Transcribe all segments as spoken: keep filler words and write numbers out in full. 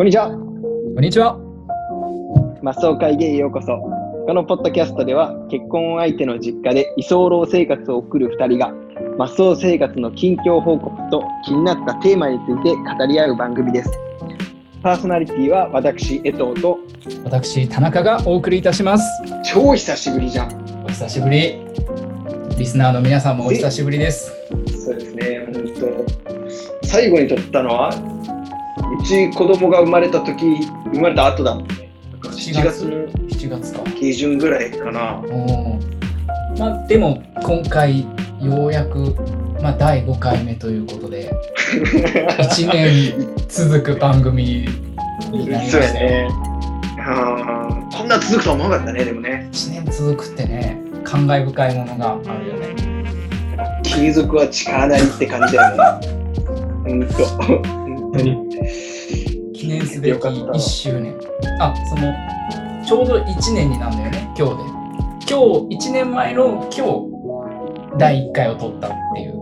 こんにちは。こんにちは。松尾会議へようこそ。このポッドキャストでは、結婚相手の実家で居候生活を送るふたりが、松尾生活の近況報告と気になったテーマについて語り合う番組です。パーソナリティは私、江藤と私、田中がお送りいたします。超久しぶりじゃん。お久しぶり。リスナーの皆さんもお久しぶりです。そうですね、本当最後に撮ったのはうち子供が生まれた時、生まれた後だもんね。しちがつか基準ぐらいかな。まあ、でも今回ようやく、まあ、だいごかいめということでいちねん続く番組になりましたよね。あこんな続くと思わなかったね。でもね、いちねん続くってね、感慨深いものがあるよね。継続は力なりって感じだよね。本当記念すべきいっしゅうねん。あ、そのちょうどいちねんになるんだよね、今日で。今日いちねんまえの今日だいいっかいを撮ったっていう、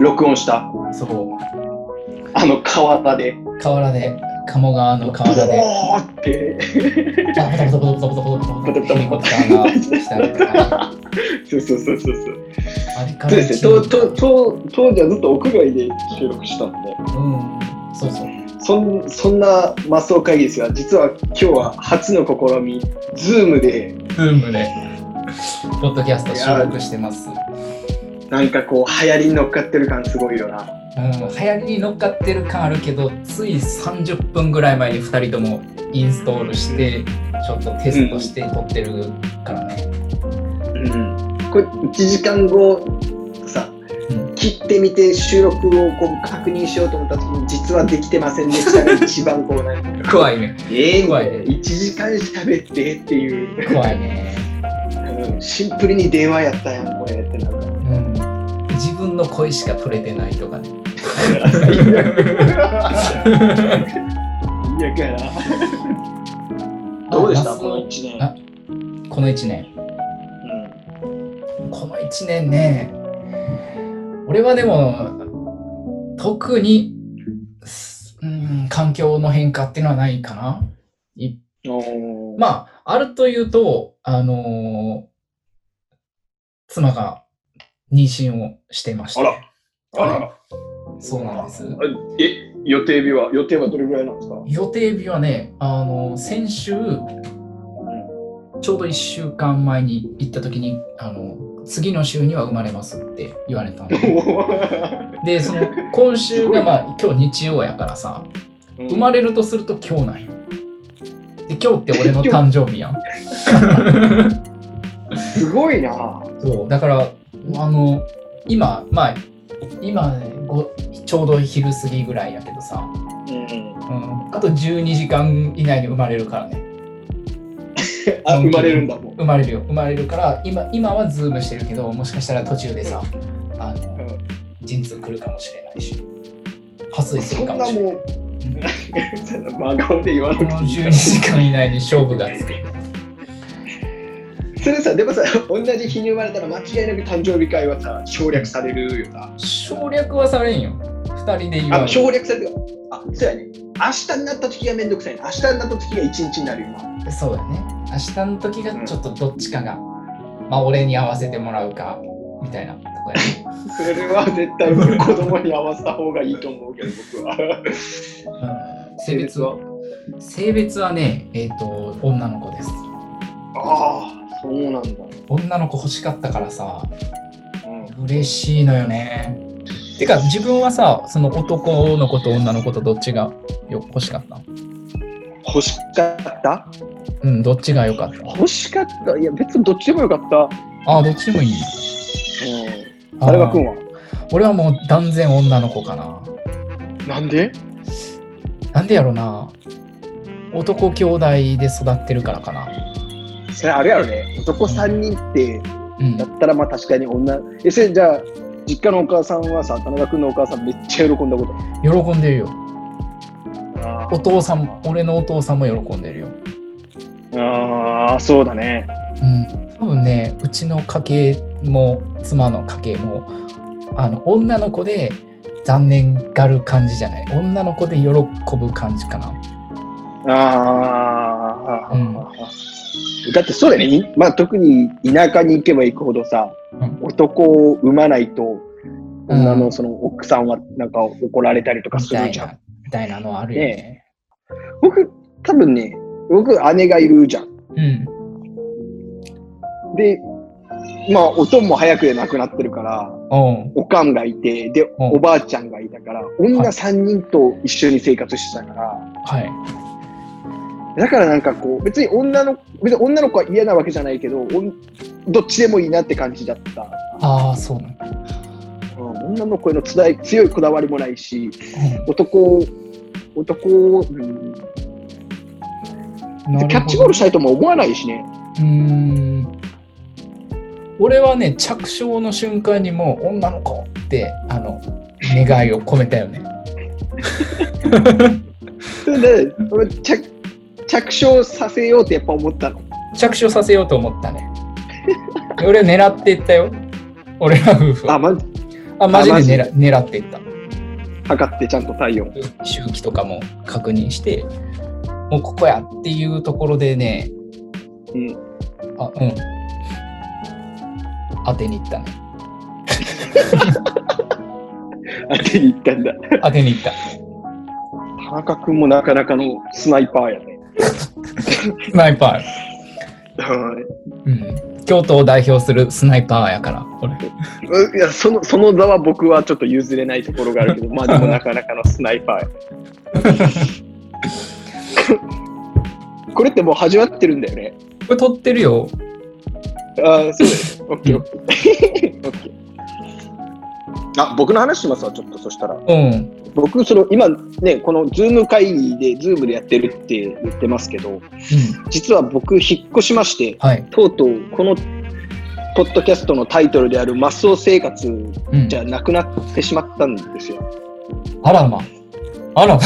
録音した。そう、あの河原で河原で鴨川の河原でボーってあ、ボトボトボトボトボトボトボトボトヘリコプターが来たりとかそうそうそうそう、あれからいちねん。そうですね、当時はずっと屋外で収録したんで、うん、そうそう。そん、そんなマスオ会議ですが、実は今日は初の試み、Zoom で Zoom でポッドキャスト収録してます。なんかこう流行りに乗っかってる感すごいよな。うん、流行りに乗っかってる感あるけど、ついさんじゅっぷんぐらい前にふたりともインストールして、ちょっとテストして撮ってるからね。うん。うん、これいちじかんごさ。切ってみて収録をこう確認しようと思った時に実はできてませんでしたが一番こうなんか怖いね。えー、怖いね。いちじかん喋ってっていう。怖いね。シンプルに電話やったやんこれってなる、うん。自分の声しか取れてないとかね。いやかな。どうでしたこのいちねん。このいちねん。うん、このいちねんね。俺はでも特に、うん、環境の変化っていうのはないかな。いまああるというと、あのー、妻が妊娠をしてました。あらあら、はい、そうなんです。え、予定日は予定はどれぐらいなんですか？予定日はね、あのー、先週ちょうどいっしゅうかんまえに行った時に、あのー。次の週には生まれますって言われたので、その今週が、まあ、今日日曜やからさ、うん、生まれるとすると今日なんよ。で今日って俺の誕生日やんすごいな。そうだから、あの今まあ今、ね、ごちょうど昼過ぎぐらいやけどさ、うんうん、あとじゅうにじかん以内に生まれるからね。あ、生まれるんだもん。生まれるよ。生まれるから、 今, 今はズームしてるけど、もしかしたら途中でさ、あの、うん、陣痛来るかもしれないし、破水するかもしれない。そんなもう、うん、真顔で言わなくていい。じゅうにじかん以内に勝負がつく。それさ、でもさ、同じ日に生まれたら間違いなく誕生日会はさ、省略されるよな。省略はされんよ。ふたりで言われる。省略されるよ。あ、そうやね。明日になった時がめんどくさいね。明日になった時がいちにちになるよな。そうだね。明日の時がちょっとどっちかが、うん、まあ俺に合わせてもらうかみたいなとこやね。それは絶対子供に合わせた方がいいと思うけど僕は、うん、性別は性別はね、えーと女の子です。ああ、そうなんだ。女の子欲しかったからさ、うん、嬉しいのよね。てか自分はさ、その男の子と女の子とどっちがよ欲しかったの？欲しかった？うん、どっちが良かった？欲しかった？いや、別にどっちでも良かった。ああ、どっちでもいい。うん。あれは君は？俺はもう断然女の子かな。なんで？なんでやろな。男兄弟で育ってるからかな。それあれやろね。男さんにんって、うん、だったらまあ確かに女。え、それじゃあ実家のお母さんはさ、田中君のお母さんめっちゃ喜んだこと。喜んでるよ。お父さんも、俺のお父さんも喜んでるよ。ああ、そうだね。うん、多分ね、うちの家系も妻の家系も、あの女の子で残念がる感じじゃない、女の子で喜ぶ感じかな。ああ、うん、だってそうだよね、まあ、特に田舎に行けば行くほどさ、うん、男を産まないと女のその奥さんはなんか怒られたりとかするじゃん、うん、みたいな、みたいなのはあるよね。ね、僕多分ね、僕姉がいるじゃん、うん、でまあおとんも早くで亡くなってるから、 お, おかんがいて、でおばあちゃんがいたから、女さんにんと一緒に生活してたから、はい、だからなんかこう別に女の別に女の子は嫌なわけじゃないけど、どっちでもいいなって感じだった。ああ、そうなんだ。女の子へのつだ強いこだわりもないし、うん、男男、うん、キャッチボールしたいとも思わないしね。うーん、俺はね、着床の瞬間にもう女の子ってあの願いを込めたよね。で、俺 着, 着床させようってやっぱ思ったの。着床させようと思ったね。俺は狙っていったよ。俺ら夫婦は。あ、マジ。あ、マジで 狙, 狙っていった。測ってちゃんと体温。周期とかも確認して、もうここやっていうところでね。うん。あ、うん。当てに行ったね。当てに行ったんだ。当てに行った。田中くんもなかなかのスナイパーやね。スナイパー。はい。うん。京都を代表するスナイパーやから。俺、いや、そのその座は僕はちょっと譲れないところがあるけど、まあでもなかなかのスナイパーや。これってもう始まってるんだよね。これ撮ってるよ。ああ、そうです。オッケーオッケー。オッケー。あ、僕の話しますわ、ちょっとそしたら。うん。僕、その今ね、このズーム会議でズームでやってるって言ってますけど、うん、実は僕引っ越しまして、はい、とうとうこのポッドキャストのタイトルであるマスオ生活じゃなくなってしまったんですよ。うん、あらま、あらま。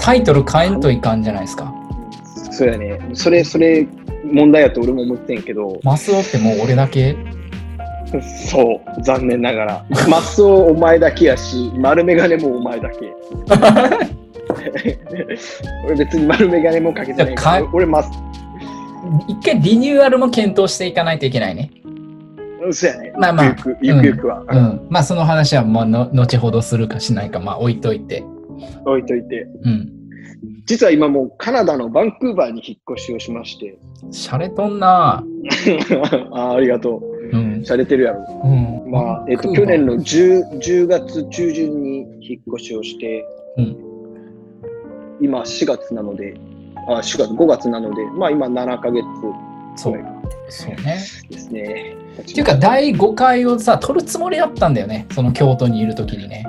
タイトル変えんといかんじゃないですか。そうやね。それそれ。問題やと俺も思ってんけど、マスオってもう俺だけ？そう、残念ながらマスオお前だけやし、丸メガネもお前だけ。俺別に丸メガネもかけてないから、俺マス一回リニューアルも検討していかないといけないね。そうやね。まあまあ、ゆくゆく、 ゆくは、うんうん、まあその話はもうの後ほどするかしないか、まあ置いといて置いといて、うん。実は今もうカナダのバンクーバーに引っ越しをしまして。シャレとんな。あ、ありがとう、うん、シャレてるやろ、うん。まあえっと、去年の 10, じゅうがつ中旬に引っ越しをして、うん、今しがつなので、あ、しがつごがつなので、まあ今ななかげつくらいですね。そうね。っていうかだいごかいをさ取るつもりだったんだよね、その京都にいるときにね。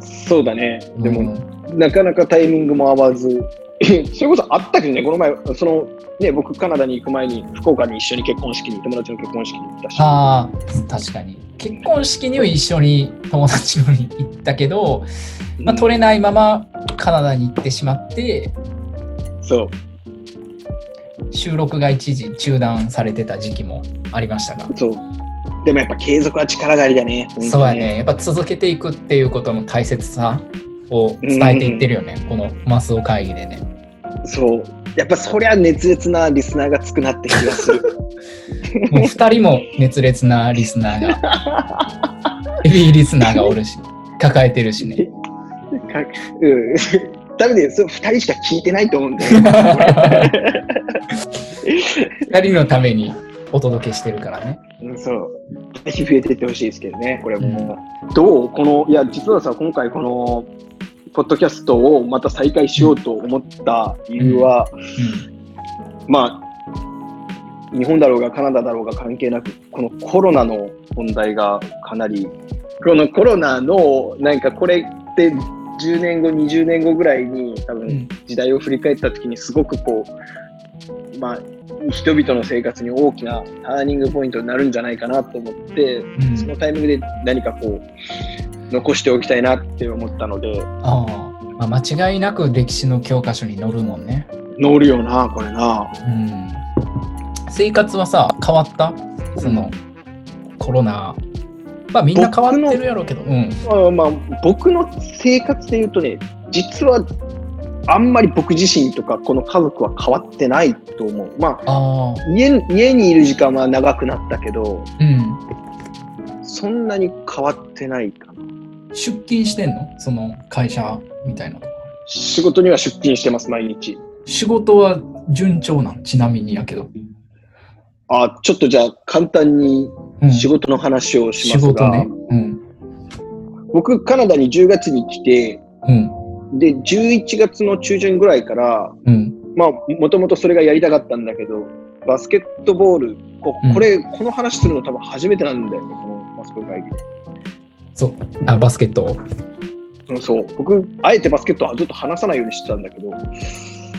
そうだね。でも、うん、なかなかタイミングも合わず、それこそあったけどね、この前その、ね、僕カナダに行く前に福岡に一緒に結婚式に、友達の結婚式に行ったし。ああ、確かに結婚式には一緒に友達のに行ったけど、まあ、取れないままカナダに行ってしまって、うん、そう、収録が一時中断されてた時期もありましたが。そう、でもやっぱ継続は力がありだね。そうやね。やっぱ続けていくっていうことの大切さを伝えていってるよね、うん、このマスオ会議でね。そう、やっぱそりゃ熱烈なリスナーがつくなって気がする。もうふたりも熱烈なリスナーが、ヘビーリスナーがおるし、抱えてるしね。うん、多分ね、そのふたりしか聞いてないと思うんだよ。ふたりのためにお届けしてるからね。そう。ぜひ増えていってほしいですけどね、これも。うん、どうこの、いや、実はさ、今回この、ポッドキャストをまた再開しようと思った理由は、うんうん、まあ、日本だろうがカナダだろうが関係なく、このコロナの問題がかなり、このコロナの、なんかこれってじゅうねんご、にじゅうねんごぐらいに、多分時代を振り返った時にすごくこう、まあ、人々の生活に大きなターニングポイントになるんじゃないかなと思って、うん、そのタイミングで何かこう残しておきたいなって思ったので。あ、まあ、間違いなく歴史の教科書に載るもんね。載るよな、これな、うん。生活はさ変わった、その、うん、コロナ、まあみんな変わってるやろうけど、僕 の,、うん、まあ、まあ僕の生活でいうとね、実はあんまり僕自身とかこの家族は変わってないと思う。まあ、あ 家, 家にいる時間は長くなったけど、うん、そんなに変わってないかな。出勤してんの？その会社みたいなとか。仕事には出勤してます、毎日。仕事は順調なん？ちなみにやけど。あ、ちょっとじゃあ簡単に仕事の話をしますが、うん、仕事ね、うん、僕カナダにじゅうがつに来て、うん、でじゅういちがつの中旬ぐらいから、うん、まあもともとそれがやりたかったんだけど、バスケットボール、こ、これ、うん、この話するの多分初めてなんだよね、このマスコミ会議。そう、あ、バスケット。そう、僕あえてバスケットはずっと話さないようにしてたんだけど。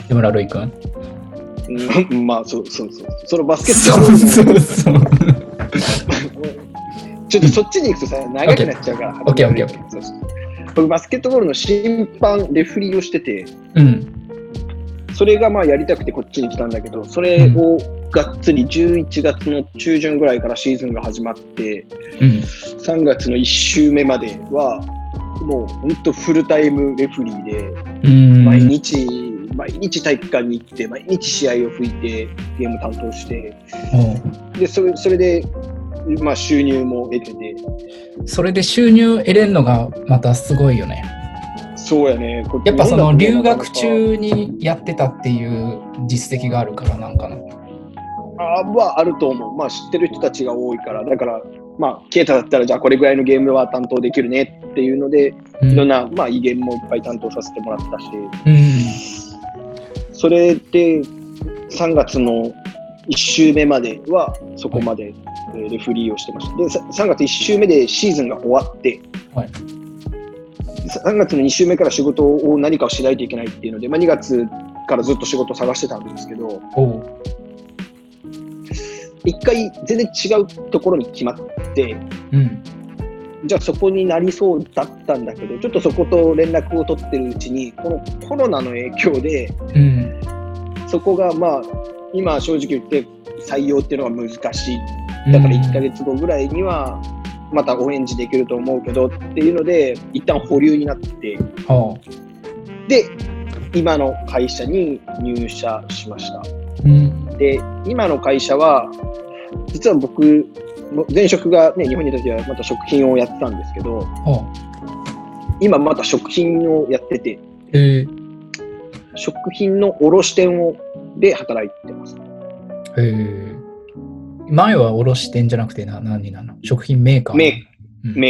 山田瑠衣君。まあそうそうそう、そのバスケットボールそうそうそうちょっとそっちに行くとさ長くなっちゃうから、オッケーオッケーオッケー。そうそう、僕バスケットボールの審判レフリーをしてて、うん、それがまあやりたくてこっちに来たんだけど、それをがっつりじゅういちがつの中旬ぐらいからシーズンが始まって、うん、さんがつのいち週目まではもうほんとフルタイムレフリーで、うん、毎日毎日体育館に行って、毎日試合を吹いて、ゲーム担当して、うん、で そ, れそれで、まあ、収入も得てて、それで収入得れるのがまたすごいよね。そうやね。こやっぱその留学中にやってたっていう実績があるからなんかな。あはあると思う。まあ、知ってる人たちが多いから、だから、まあ、ケイタだったらじゃあこれぐらいのゲームは担当できるねっていうので、うん、いろんな、まあ、いいゲームもいっぱい担当させてもらったし。うん、それでさんがつのいち週目まではそこまでレフリーをしてました。でさんがついち週目でシーズンが終わって、はい、さんがつのに週目から仕事を何かをしないといけないっていうので、まあ、にがつからずっと仕事を探してたんですけど、いっかい全然違うところに決まって、うん、じゃあそこになりそうだったんだけど、ちょっとそこと連絡を取ってるうちにこのコロナの影響で、うん、そこがまあ今正直言って採用っていうのは難しい、だからいっかげつごぐらいにはまたオレンジできると思うけどっていうので一旦保留になって、うん、で今の会社に入社しました、うん、で今の会社は実は僕前職が、ね、日本にいた時はまた食品をやってたんですけど、はあ、今また食品をやってて、えー、食品の卸店をで働いてます。えー、前は卸店じゃなくてな何なの？食品メーカー？メ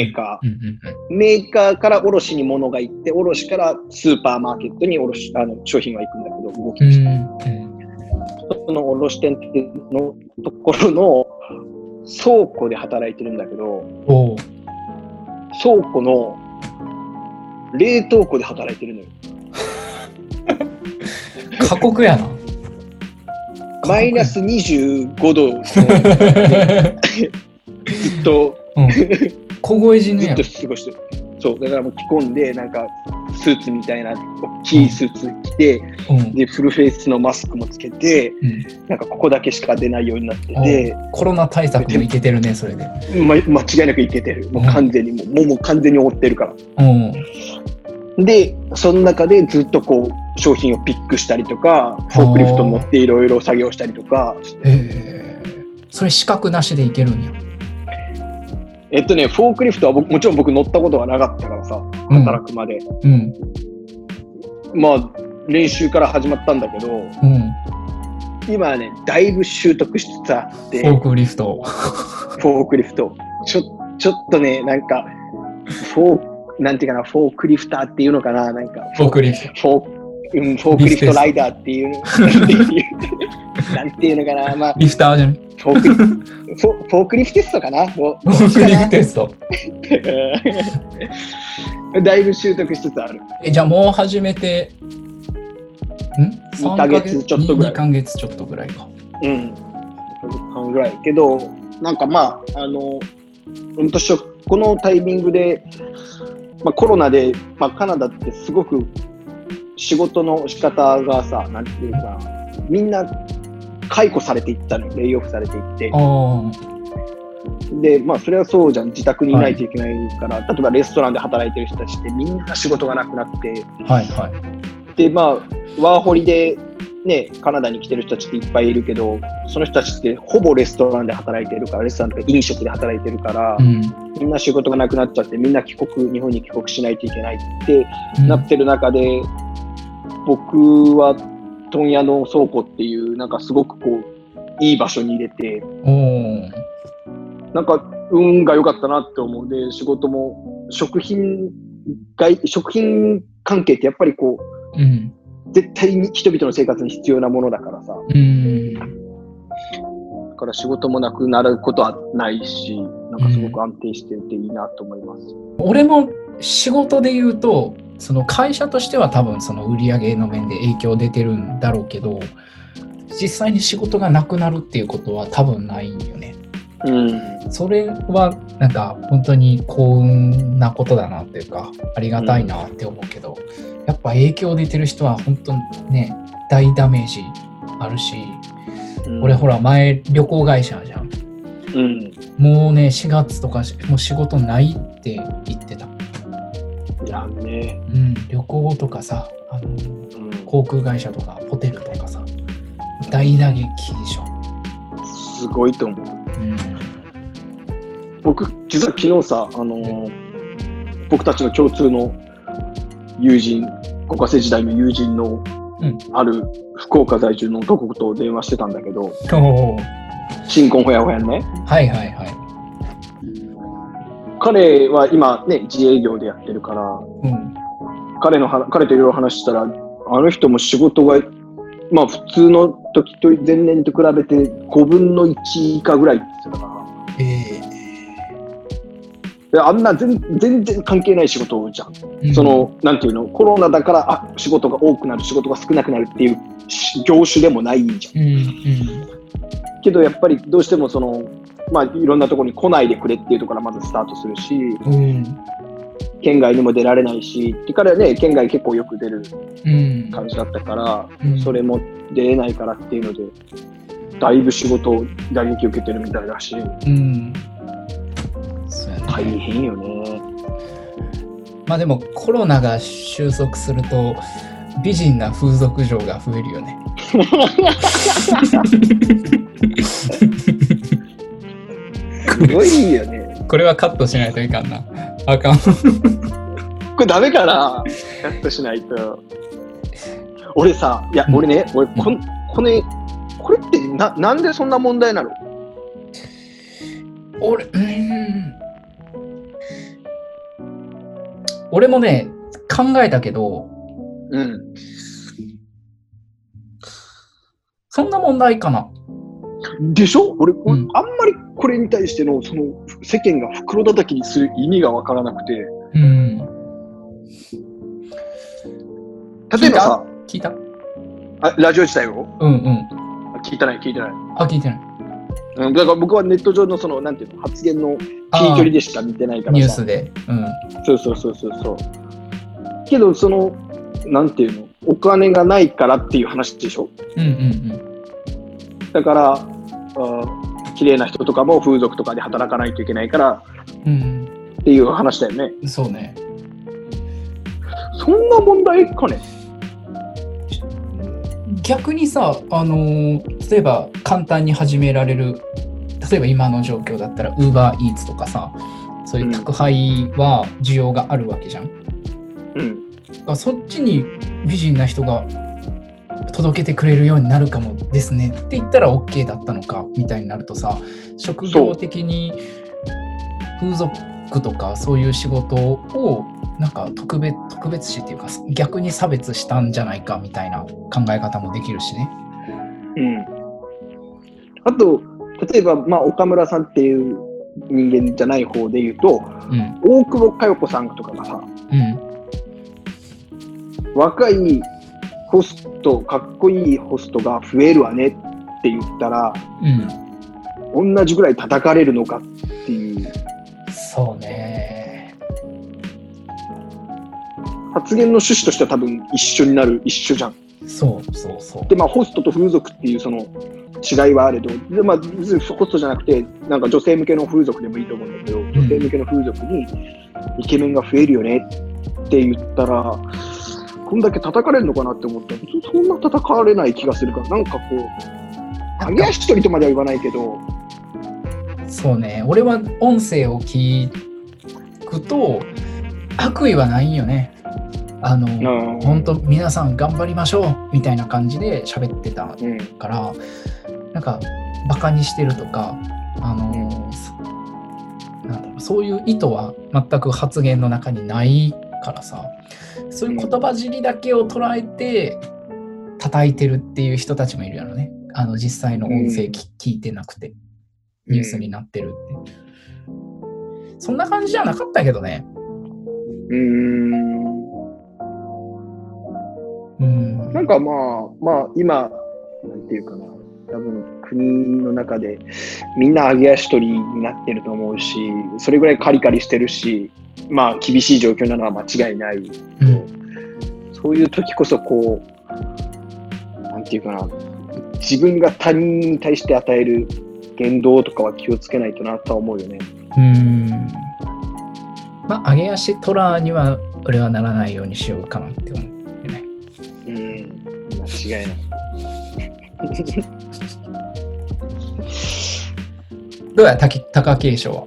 ーカー、うんうんうん、メーカーから卸に物が行って、卸からスーパーマーケットに卸あの商品が行くんだけど動きました。うんうん、その卸店っていうのところの倉庫で働いてるんだけど、お倉庫の冷凍庫で働いてるのよ過酷やな。マイナスにじゅうごどのずっと、うん、小声死ぬやん。ずっと過ごしてる。そうだからもう着込んでなんかスーツみたいな大きいスーツ着て、うん、でフルフェイスのマスクもつけて、うん、なんかここだけしか出ないようになってて、うん、コロナ対策もいけてるねそれで、ま、間違いなくいけてる、もう完全に、うん、もうもう完全に覆ってるから、うん、でその中でずっとこう商品をピックしたりとかフォークリフト持っていろいろ作業したりとか、へー、それ資格なしでいけるんや。えっとね、フォークリフトはもちろん僕乗ったことがなかったからさ、働くまで、うんうん、まあ練習から始まったんだけど、うん、今はねだいぶ習得しつつあって、フォークリフトフォークリフトちょ、ちょっとねなんかフォーなんていうかな、フォークリフターっていうのかな、なんかフォークリフトフォーうん、フォークリフトライダーっていうなんていうのかな、まあ、リフターじゃん、フォークリフォークリフテストかな、フォークリフテストだいぶ習得しつつある。え、じゃあもう始めてんにかげつちょっとぐらい、にかげつちょっとぐらいか、うんにかげつはんぐらいけど、なんかまああのうんとこのタイミングで、まあ、コロナで、まあ、カナダってすごく仕事の仕方がさ、なんていうかな、みんな解雇されていったのよ、レイオフされていって、で、まあそれはそうじゃん、自宅にいないといけないから、はい、例えばレストランで働いてる人たちってみんな仕事がなくなって、はいはい、で、まあ、ワーホリで、ね、カナダに来てる人たちっていっぱいいるけど、その人たちってほぼレストランで働いてるから、レストランとか飲食で働いてるから、うん、みんな仕事がなくなっちゃって、みんな帰国、日本に帰国しないといけないってなってる中で、うん、僕は問屋の倉庫っていう、なんかすごくこう、いい場所に入れて、なんか運が良かったなって思う。で、仕事も食品外、食品関係ってやっぱりこう、うん絶対に人々の生活に必要なものだからさ、うんだから仕事もなくなることはないし、なんかすごく安定してていいなと思います、うん、俺も仕事で言うとその会社としては多分その売り上げの面で影響出てるんだろうけど、実際に仕事がなくなるっていうことは多分ないんよね、うん、それはなんか本当に幸運なことだなっていうかありがたいなって思うけど、うんやっぱ影響出てる人は本当ね大ダメージあるし、うん、俺ほら前旅行会社じゃん、うん、もうねしがつとかもう仕事ないって言ってただね、うん、旅行とかさあの、うん、航空会社とかホテルとかさ大打撃でしょ。すごいと思う、うん、僕実は昨日さあの、うん、僕たちの共通の友人、高校生時代の友人のある福岡在住の男と電話してたんだけど、うん、新婚ほやほやね。はいはいはい。彼は今ね自営業でやってるから、うん、彼の彼といろいろ話したら、あの人も仕事がまあ普通の時と前年と比べてごぶんのいち以下ぐらいって言ってたから。えーあんな 全, 全然関係ない仕事じゃん、うん、そのなんていうのコロナだからあ仕事が多くなる仕事が少なくなるっていう業種でもないじゃん、うんうん、けどやっぱりどうしてもその、まあ、いろんなところに来ないでくれっていうところからまずスタートするし、うん、県外にも出られないしって彼はね県外結構よく出る感じだったから、うん、それも出れないからっていうのでだいぶ仕事打撃を受けてるみたいだし、うん大変よね。まあでもコロナが収束すると美人な風俗嬢が増えるよね。すごいよね。これはカットしないといかんな。あかん。これダメかな。カットしないと。俺さ、いや俺ね、俺こんこれこれってななんでそんな問題なの？俺。うん俺もね考えたけど、うん、そんな問題かなでしょ俺、うん、あんまりこれに対して の, その世間が袋叩きにする意味が分からなくて、うん、例えばさ聞いたあラジオ自体を、うんうん、聞いてない聞いてないあ聞いてない、うん、だから僕はネット上のそのなんていうの発言の近距離でしか見てないからさニュースで、うん、そうそうそうそうそうけどそのなんていうのお金がないからっていう話でしょ、うんうんうん、だからあ綺麗な人とかも風俗とかで働かないといけないから、うん、っていう話だよね。そうねそんな問題かね。逆にさあのー、例えば簡単に始められる例えば今の状況だったら Uber Eats とかさそういう宅配は需要があるわけじゃん、うん、そっちに美人な人が届けてくれるようになるかもですねって言ったら OK だったのかみたいになるとさ職業的に風俗とかそういう仕事をなんか特別、特別視っていうか逆に差別したんじゃないかみたいな考え方もできるしね、うん、あと例えば、まあ、岡村さんっていう人間じゃない方で言うと、うん、大久保佳代子さんとかがさ、うん、若いホストかっこいいホストが増えるわねって言ったら、うん、同じぐらい叩かれるのかっていうそうね発言の趣旨としては多分一緒になる一緒じゃんそうそうそうでまあホストと風俗っていうその違いはあれどで、まあ、ホストじゃなくてなんか女性向けの風俗でもいいと思うんだけど、うん、女性向けの風俗にイケメンが増えるよねって言ったらこんだけ叩かれるのかなって思って、そんな叩かれない気がするから、なんかこう、揚げ足取りとまでは言わないけど。そうね、俺は音声を聞くと、悪意はないんよね。あの、うん、本当皆さん頑張りましょうみたいな感じで喋ってたから、うん、なんかバカにしてるとか、あの、うん、なんだろう、そういう意図は全く発言の中にないからさ、そういう言葉尻だけを捉えて叩いてるっていう人たちもいるやろね。あの実際の音声、うん、聞いてなくてニュースになってるって、うん、そんな感じじゃなかったけどね。うーん。うん、なんかまあまあ今なんていうかな、多分国の中でみんな揚げ足取りになってると思うし、それぐらいカリカリしてるし、まあ厳しい状況なのは間違いない、うん、そういう時こそこうなんていうかな、自分が他人に対して与える言動とかは気をつけないとなとは思うよね。うーん、まあ揚げ足取らには俺はならないようにしようかなって思う。間違いない。どうや、貴景勝は。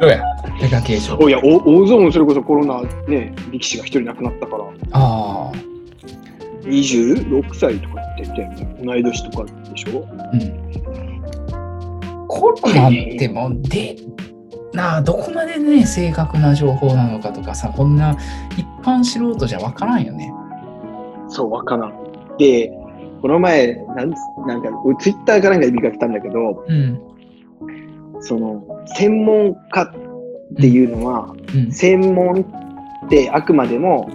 どうや、貴景勝。おいや、大相撲それこそコロナね、力士が一人亡くなったから。ああ。にじゅうろくさいとかって言って、同い年とかでしょ。うん。コロナってもで。なあ、どこまでね正確な情報なのかとかさ、こんな一般素人じゃ分からんよね。そう分からん。でこの前なんなんかツイッターかなんかで見かけたんだけど、うん、その専門家っていうのは、うんうん、専門ってあくまでも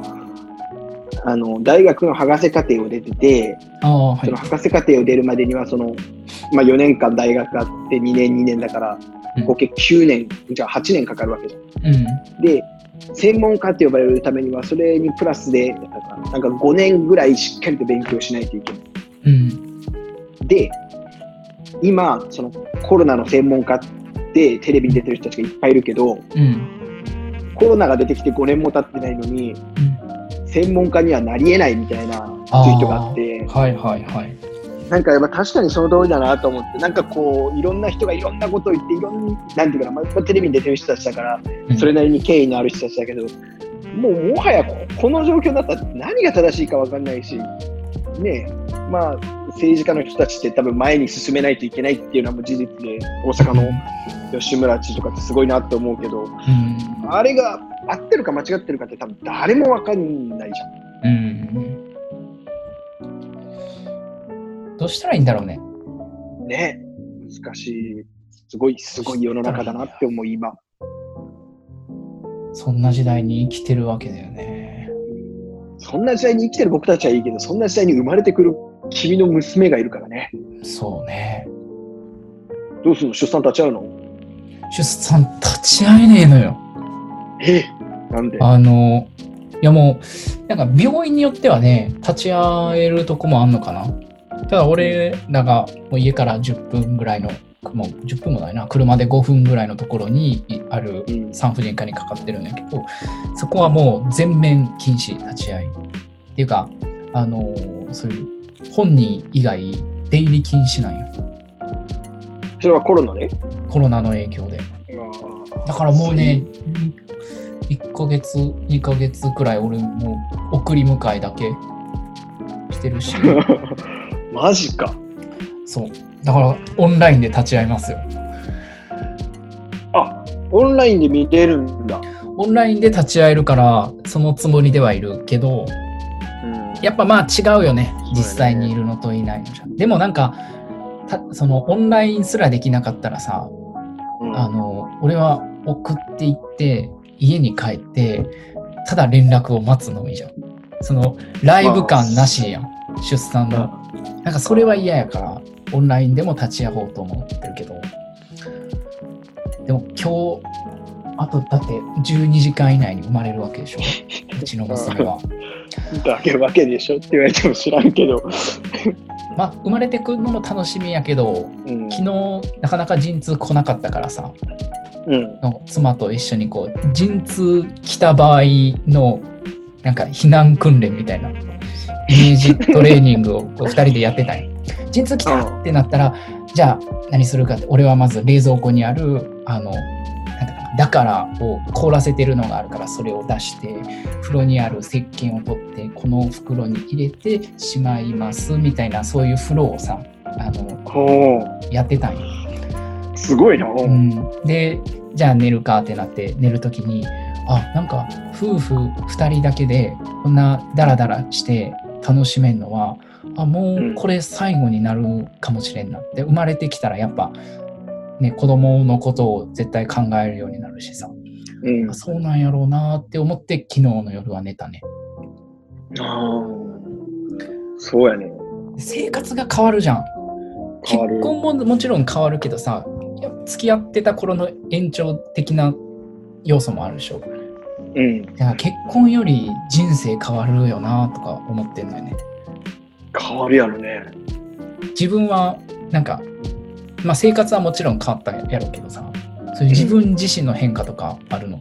あの大学の博士課程を出てて、あ、はい、その博士課程を出るまでにはその、まあ、よねんかん大学あってにねんにねんだから。合計きゅうねん、じゃあはちねんかかるわけじゃん、うん、で専門家って呼ばれるためにはそれにプラスでなんかごねんぐらいしっかりと勉強しないといけない、うん、で今そのコロナの専門家ってテレビに出てる人たちがいっぱいいるけど、うん、コロナが出てきてごねんも経ってないのに、うん、専門家にはなりえないみたいなツイートがあって、はいはいはい、なんかやっぱ確かにその通りだなと思って、なんかこういろんな人がいろんなことを言っていろんなんていうかな、まあ、テレビに出てる人たちだからそれなりに権威のある人たちだけど、うん、もうもはや こ, この状況になったら何が正しいか分かんないしねえ、まあ政治家の人たちって多分前に進めないといけないっていうのはもう事実で、大阪の吉村知事とかってすごいなって思うけど、うん、あれが合ってるか間違ってるかって多分誰も分かんないじゃん、うん、どうしたらいいんだろうね。ね、難しい、すごいすごい世の中だなって思う今。そんな時代に生きてるわけだよね。そんな時代に生きてる僕たちはいいけど、そんな時代に生まれてくる君の娘がいるからね。そうね。どうするの？出産立ち会うの？出産立ち会えねえのよ。え、なんで？あの、いやもうなんか病院によってはね、立ち会えるとこもあんのかな。ただ俺らがもう家からじゅっぷんぐらいの、もうじゅっぷんもないな、車でごふんぐらいのところにある産婦人科にかかってるんだけど、そこはもう全面禁止立ち会いっていうか、あのそういう本人以外出入り禁止なんよ。それはコロナで？コロナの影響で。だからもうね、いっかげつにかげつくらい俺もう送り迎えだけしてるし。マジか。そう。だからオンラインで立ち会いますよ。あ、オンラインで見れるんだ。オンラインで立ち会えるからそのつもりではいるけど、うん、やっぱまあ違うよね。実際にいるのといないのじゃ。でもなんかたそのオンラインすらできなかったらさ、うん、あの俺は送って行って家に帰ってただ連絡を待つのみじゃん。そのライブ感なしやん。出産の。なんかそれは嫌やからオンラインでも立ち会おうと思ってるけど、でも今日あとだってじゅうにじかん以内に生まれるわけでしょうちの娘は。だけわけでしょって言われても知らんけどまあ生まれてくるのも楽しみやけど、うん、昨日なかなか陣痛来なかったからさ、の妻と一緒にこう陣痛来た場合のなんか避難訓練みたいなイメージトレーニングをふたりでやってたんよ。陣痛来たってなったらじゃあ何するかって、俺はまず冷蔵庫にあるあのだからを凍らせてるのがあるからそれを出して風呂にある石鹸を取ってこの袋に入れてしまいますみたいな、そういうフローをさあのやってたんよ。すごいな、うん、でじゃあ寝るかってなって寝るときにあなんか夫婦ふたりだけでこんなダラダラして楽しめるのはあもうこれ最後になるかもしれんなって、うん、生まれてきたらやっぱね、子供のことを絶対考えるようになるしさ、うん、そうなんやろうなって思って昨日の夜は寝たね。あそうやね。生活が変わるじゃん。結婚ももちろん変わるけどさ、付き合ってた頃の延長的な要素もあるでしょ、うん、だから結婚より人生変わるよなとか思ってんだよね。変わるやろね。自分はなんかまあ、生活はもちろん変わったやろうけどさ、そういう自分自身の変化とかあるの？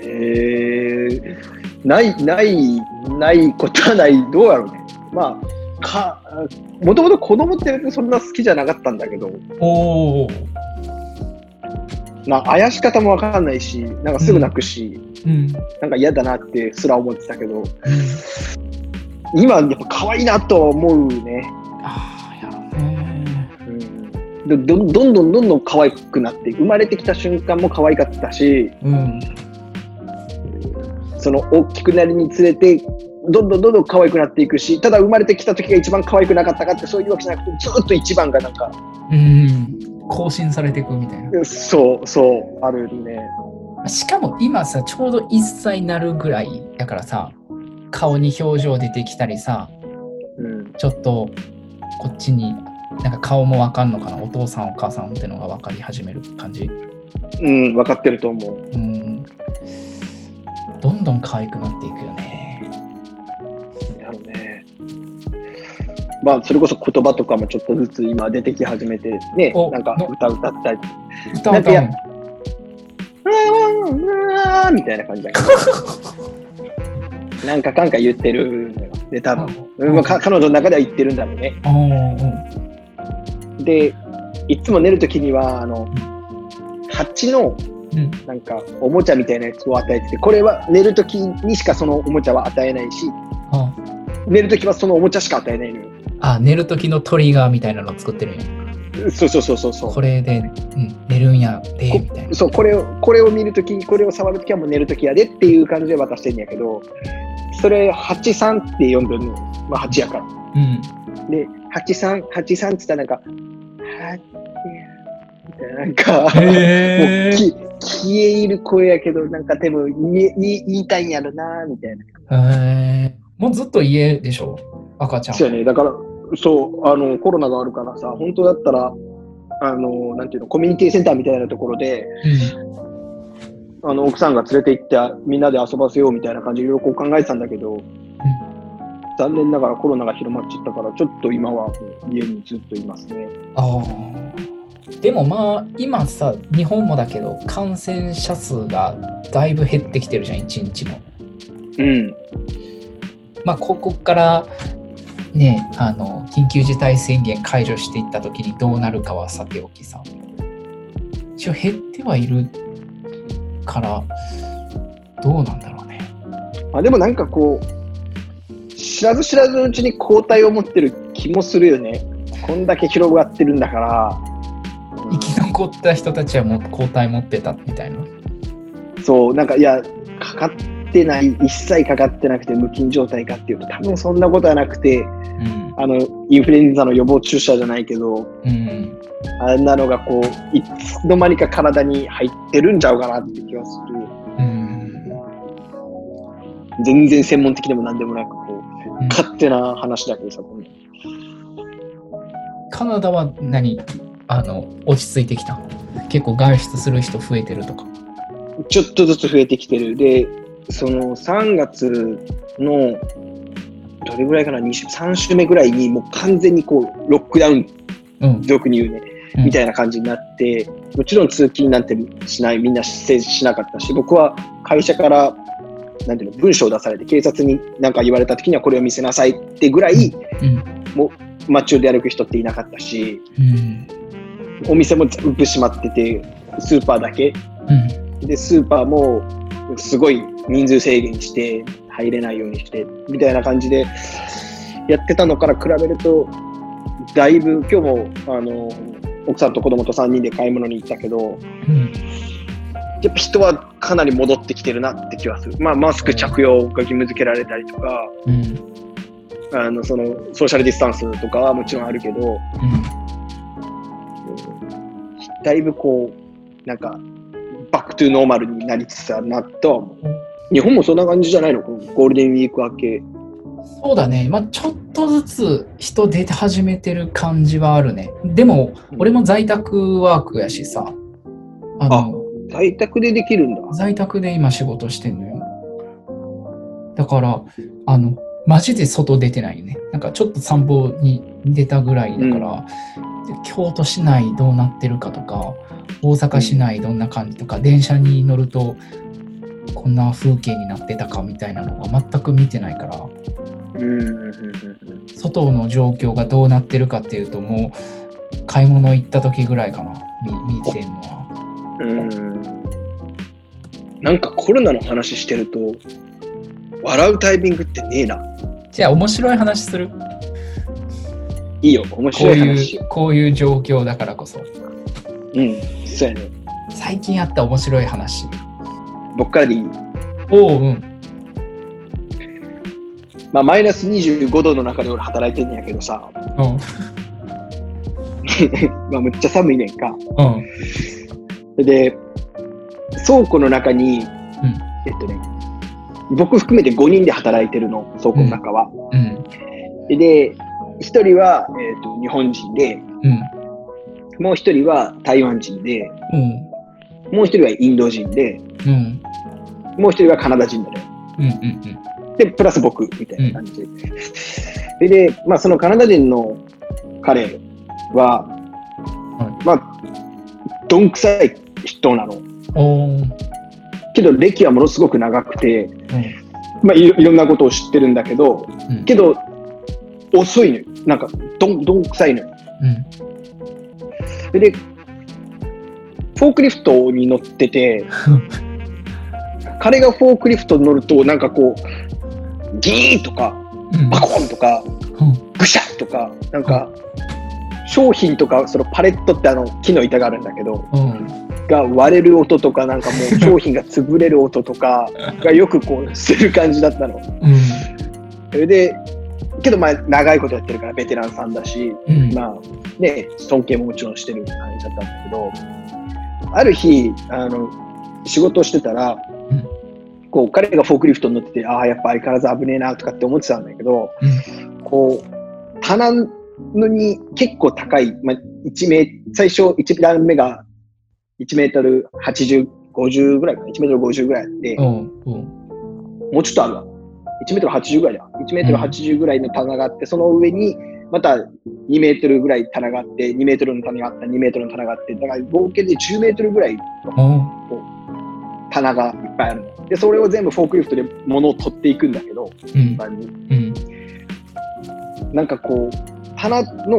えー、ないないないことはない。どうやろうね。まあかもともと子供ってそんな好きじゃなかったんだけど、おまああやし方もわかんないし、なんかすぐ泣くし、うんうん、なんか嫌だなってすら思ってたけど、うん、今やっぱ可愛いなと思うね。ど, ど, どんどんどんどん可愛くなって生まれてきた瞬間も可愛かったし、うん、その大きくなりにつれてどんどんどんどん可愛くなっていくし、ただ生まれてきた時が一番可愛くなかったかってそういうわけじゃなくて、ずっと一番がなんか、うん、更新されていくみたいな。そうそうあるね。しかも今さちょうどいっさいになるぐらいだからさ、顔に表情出てきたりさ、うん、ちょっとこっちになんか顔もわかんのかな、お父さんお母さんってのがわかり始める感じ。うん、わかってると思う。うん。どんどん可愛くなっていくよね。やるね。まあそれこそ言葉とかもちょっとずつ今出てき始めてね、なんか歌歌ったり、歌歌うの。みたいな感じだけど。なんかかんか言ってるのよ。で多分、うん、彼女の中では言ってるんだろうね。うん。で、いつも寝るときにはあの、うん、蜂のなんかおもちゃみたいなやつを与えてて、これは寝るときにしかそのおもちゃは与えないし、ああ寝るときはそのおもちゃしか与えないのよ。ああ、寝るときのトリガーみたいなのを作ってるんや。そうそうそうそう。これで、うん、寝るんやでみたいな。そう、これを、これを見るとき、これを触るときはもう寝るときやでっていう感じで渡してるんやけど、それ蜂さんって呼んでるの。まあ蜂やから。うん。で、蜂さん、蜂さんって言ったらなんか、なんか、えー、もう消える声やけど、なんかでも言いたいんやろなみたいな、えー。もうずっと家でしょ、赤ちゃん。そうやね。だからそうあのコロナがあるからさ、本当だったらあのなんていうのコミュニティセンターみたいなところで、うん、あの奥さんが連れて行ってみんなで遊ばせようみたいな感じでいろいろ考えてたんだけど、うん、残念ながらコロナが広まっちゃったからちょっと今は家にずっといますね。ああ。でもまあ今さ日本もだけど感染者数がだいぶ減ってきてるじゃん、いちにちの。うん。まあここからねあの緊急事態宣言解除していった時にどうなるかはさておきさ、一応減ってはいるからどうなんだろうね。あでもなんかこう知らず知らずのうちに抗体を持ってる気もするよね。こんだけ広がってるんだから。生き残った人たちはもう抗体持ってたみたいな。そうなんかいやかかってない、一切かかってなくて無菌状態かっていうと多分そんなことはなくて、うん、あのインフルエンザの予防注射じゃないけど、うん、あんなのがこういつの間にか体に入ってるんちゃうかなって気がする、うん、全然専門的でも何でもなくこう、うん、勝手な話だけどさ。このカナダは何あの落ち着いてきた。結構外出する人増えてるとか。ちょっとずつ増えてきてる。で、そのさんがつのどれぐらいかな、にしゅう、さんしゅうめぐらいにもう完全にこうロックダウン、うん、よく言うね。みたいな感じになって、うん、もちろん通勤なんてしない、みんな政治しなかったし、僕は会社からなんていうの文書を出されて警察に何か言われた時にはこれを見せなさいってぐらい、うん、もう街で歩く人っていなかったし、うん、お店も全部閉まっててスーパーだけ、うん、でスーパーもすごい人数制限して入れないようにしてみたいな感じでやってたのから比べるとだいぶ今日もあの奥さんと子供とさんにんで買い物に行ったけど、うん、やっぱ人はかなり戻ってきてるなって気はする。まあ、マスク着用が義務付けられたりとか、うん、あのそのソーシャルディスタンスとかはもちろんあるけど、うん、だいぶこうなんかバックトゥーノーマルになりつつあるなとは思う。日本もそんな感じじゃないの？このゴールデンウィーク明け。そうだね、まあ、ちょっとずつ人出始めてる感じはあるね。でも俺も在宅ワークやしさ、あのあ在宅でできるんだ。在宅で今仕事してんのよ。だからあのマジで外出てないよね。なんかちょっと散歩に出たぐらいだから、うん、京都市内どうなってるかとか大阪市内どんな感じとか、うん、電車に乗るとこんな風景になってたかみたいなのが全く見てないから、外の状況がどうなってるかっていうと、もう買い物行った時ぐらいかな、見てるのは。うん。なんかコロナの話してると笑うタイミングってねえな。じゃあ面白い話する。いいよ、面白い話。こういう、こういう状況だからこそ。うん、そうやね。最近あった面白い話。僕からでいい？おう、うん。まあ、マイナスにじゅうごどの中で俺働いてんねんやけどさ、うん、まあむっちゃ寒いねんか、うん、で倉庫の中に、うん、えっとね僕含めてごにんで働いてるの、倉庫の中は、うんうん、でひとりは、えーと、日本人で、うん、もうひとりは台湾人で、うんもう一人はインド人で、うん、もう一人はカナダ人だね、うんうんうん、で、プラス僕みたいな感じで、うん、で、まあ、そのカナダ人の彼は、うん、まあ、どんくさい人なのけど、歴はものすごく長くて、うんまあ、いろ、いろんなことを知ってるんだけど、うん、けど、遅いのよ、なんかどん、どんくさいのよ、うん、でフォークリフトに乗ってて彼がフォークリフトに乗るとなんかこうギーとかバコンとかグシャとかなんか商品とかそのパレットってあの木の板があるんだけど、うん、が割れる音とかなんかもう商品が潰れる音とかがよくこうする感じだったの、うん、それでけどまあ長いことやってるからベテランさんだし、うん、まあね尊敬ももちろんしてる感じだったんだけど、ある日あの仕事をしてたら、うん、こう彼がフォークリフトに乗っててああやっぱ相変わらず危ねえなとかって思ってたんだけど、うん、こう棚のに結構高い、まあ、いちメ最初いち段目がいちメートルはちじゅう、ごじゅうぐらいかな、いちメートルごじゅうぐらいあって、うんうん、もうちょっとあるわ、いちメートルはちじゅうぐらいだ、いちメートルはちじゅうぐらいの棚があって、うん、その上にまたにメートルぐらい棚があって、にメートルの棚があった、にメートルの棚があって、だから合計でじゅうメートルぐらい棚がいっぱいあるの。で、それを全部フォークリフトで物を取っていくんだけど、うん、場に、うん、なんかこう、棚の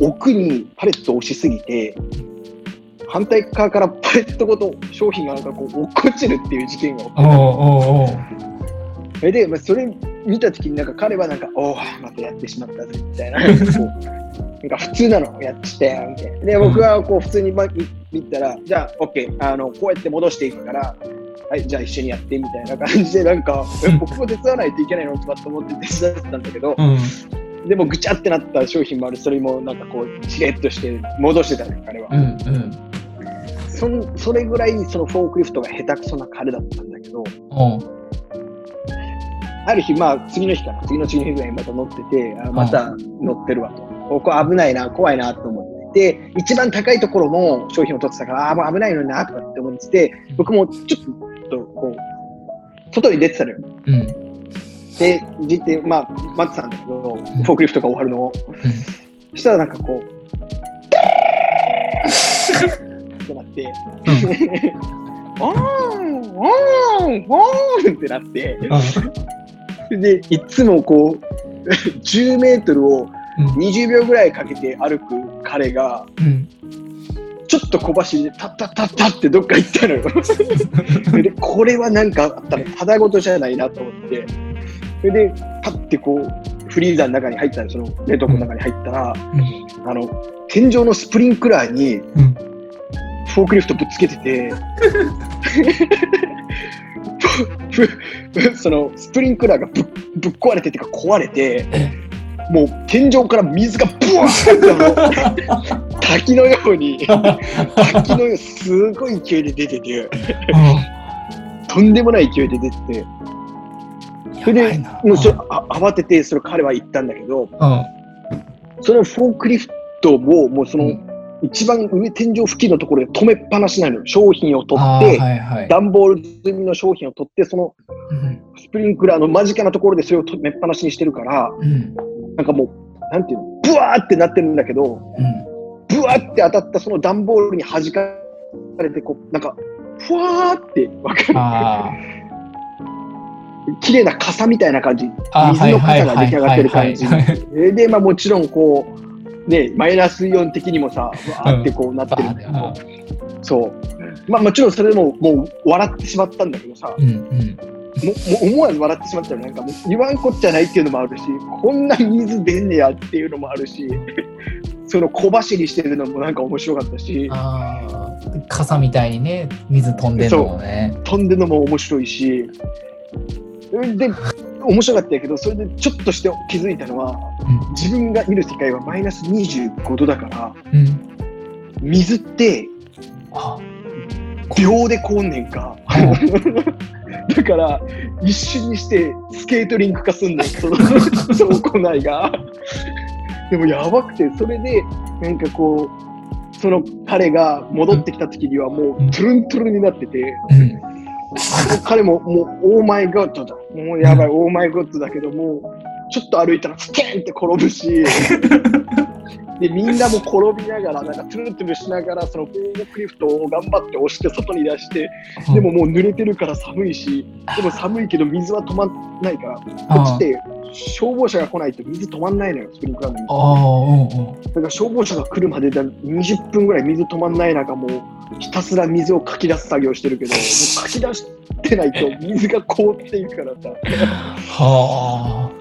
奥にパレットを押しすぎて、反対側からパレットごと商品がなんかこう落っこちるっていう事件が起きて、おそれで、まあ、それ見たときになんか彼はなんかおーまたやってしまったぜみたいななんか普通なのやっちゃったよみたいな。で僕はこう普通に見たらじゃあ OK あのこうやって戻していくからはいじゃあ一緒にやってみたいな感じでなんか僕も手伝わないといけないのとかと思って手伝ってたんだけど、うん、でもぐちゃってなった商品もある、それもなんかこうしれっとして戻してたね彼は、うんうん、そ, んそれぐらいそのフォークリフトが下手くそな彼だったんだけど、うんある日、まあ、次の日かな、次の次の日ぐらいまた乗ってて、あまた乗ってるわと、ここ危ないな、怖いなと思ってて、一番高いところも商品を取ってたから、あもう危ないのになとかって思ってて、僕もちょっとこう、外に出てたのよ。うん、で、じって、まあ、待ってたんだけど、フォークリフトが終わるのを。そしたらなんかこう、って、うん、おーん、おーん、おーんってなって、で、いつもこう、じゅうメートルをにじゅうびょうぐらいかけて歩く彼が、うん、ちょっと小走りでタッタッタッタッってどっか行ったのよ。で、これはなんかあったの、ただごとじゃないなと思って、それで、パッてこう、フリーザーの中に入ったんですよ、冷凍庫の中に入ったら、うん、あの天井のスプリンクラーにフォークリフトぶつけてて、うん、そのスプリンクラーが ぶ, ぶっ壊れててか壊れて、もう天井から水がブワーッと滝のように滝のようにすごい勢いで出てて、とんでもない勢いで出てて。それでもうそれ慌ててそれ彼は言ったんだけど、うん、そのフォークリフトももうその一番上天井付近のところで止めっぱなしなのよ。商品を取って、はいはい、段ボール積みの商品を取ってそのスプリンクラーの間近なところでそれを止めっぱなしにしてるから、うん、なんかもうなんていうのブワーってなってるんだけど、うん、ブワーって当たったその段ボールに弾かれてこうなんかふわーってわかる。あ綺麗な傘みたいな感じ、水の傘が出来上がってる感じで、まあ、もちろんこう、ね、マイナスイオン的にもさ、わーってこうなってるんだけど、うん、そう、まあ、もちろんそれでももう笑ってしまったんだけどさ、うんうん、も思わず笑ってしまったらなんかもう言わんこっちゃないっていうのもあるし、こんな水出んねやっていうのもあるし、その小走りしてるのもなんか面白かったし、あ傘みたいにね、水飛んでるのもね、飛んでるのも面白いし。で面白かったけど、それでちょっとして気づいたのは、うん、自分がいる世界はマイナスにじゅうごどだから、うん、水って秒で凍んねんか、うん、だから一瞬にしてスケートリンク化すんねんその行いがでもやばくて、それでなんかこうその彼が戻ってきた時にはもうトゥルントゥルンになってて、うん彼ももうオーマイゴッドだ、もうやばいオーマイゴッドだけどもちょっと歩いたらスケーンって転ぶしでみんなも転びながらなんかトゥルトゥルしながらそのフォークリフトを頑張って押して外に出して、でももう濡れてるから寒いし、でも寒いけど水は止まんないからこっちで消防車が来ないと水止まんないのよ、スプリンクラーの水、あー、だから消防車が来るまでだにじゅっぷんぐらい水止まんない中もうひたすら水をかき出す作業してるけど、もうかき出してないと水が凍っていくからさはぁ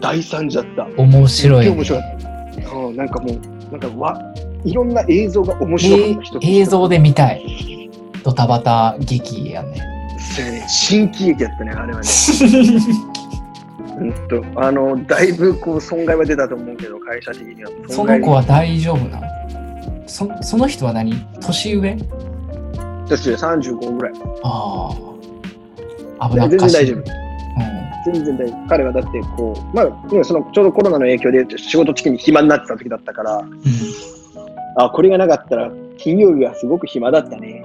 大惨事だった。面白い、ね、面白い、うん、なんかもうなんかわいろんな映像が面白かった人、えー、映像で見たいドタバタ劇やね、それね新喜劇やったねあれはねうんとあのだいぶこう損害は出たと思うけど会社的にはその子は大丈夫なの？ そ, その人は何？年上？年上さんじゅうごぐらい。ああ危なっかしい。全然大丈夫、うん、全然大丈夫。彼はだってこう、まあ、そのちょうどコロナの影響で仕事中に暇になってた時だったから、うん、あこれがなかったら金曜日はすごく暇だったね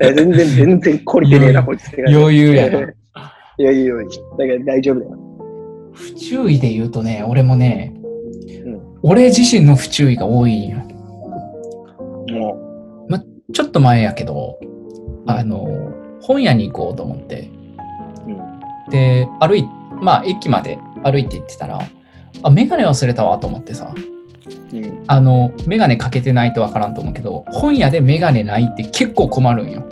全然全然懲りてねえなこいつって余裕やないやいやいや、だから大丈夫だよ。不注意で言うとね、俺もね、うん、俺自身の不注意が多いんや。もう、ま、ちょっと前やけど、あの本屋に行こうと思って、うん、で歩いまあ駅まで歩いて行ってたら、あメガネ忘れたわと思ってさ、うん、あのメガネかけてないとわからんと思うけど、本屋でメガネないって結構困るんよ。